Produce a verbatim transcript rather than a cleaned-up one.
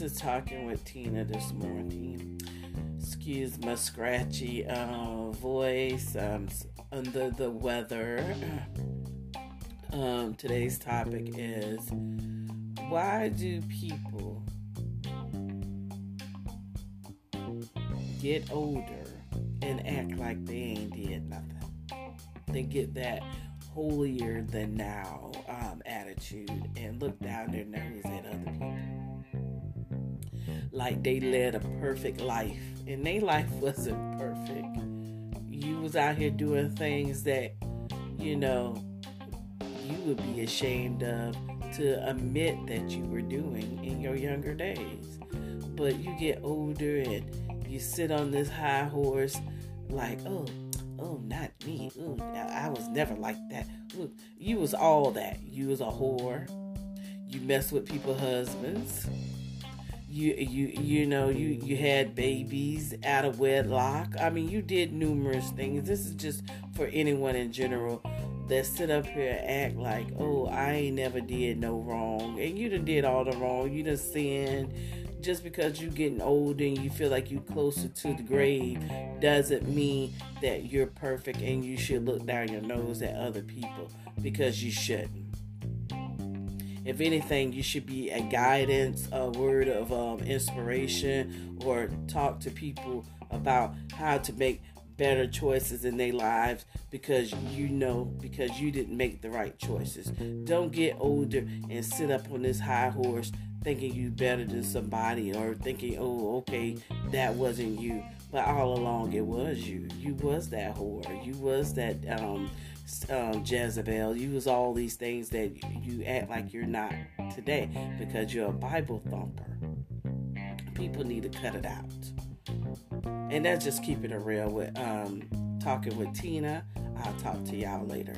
This is Talking with Tina this morning. Excuse my scratchy uh, voice. I'm under the weather. Um, today's topic is, why do people get older and act like they ain't did nothing? They get that holier than now um, attitude and look down their nose at other people. Like they led a perfect life, and their life wasn't perfect. You was out here doing things that, you know, you would be ashamed of to admit that you were doing in your younger days. But you get older and you sit on this high horse like, oh, oh, not me. Ooh, I was never like that. Ooh, you was all that. You was a whore. You messed with people's husbands. You, you, you know, you, you had babies out of wedlock. I mean, you did numerous things. This is just for anyone in general that sit up here and act like, oh, I ain't never did no wrong. And you done did all the wrong. You done sinned. Just because you getting older and you feel like you closer to the grave doesn't mean that you're perfect and you should look down your nose at other people, because you shouldn't. If anything, you should be a guidance, a word of um, inspiration, or talk to people about how to make better choices in their lives, because you know, because you didn't make the right choices. Don't get older and sit up on this high horse thinking you better than somebody, or thinking, oh, okay, that wasn't you. But all along, it was you. You was that whore. You was that um, um, Jezebel. You was all these things that you act like you're not today, because you're a Bible thumper. People need to cut it out. And that's just keeping it real with um, Talking with Tina. I'll talk to y'all later.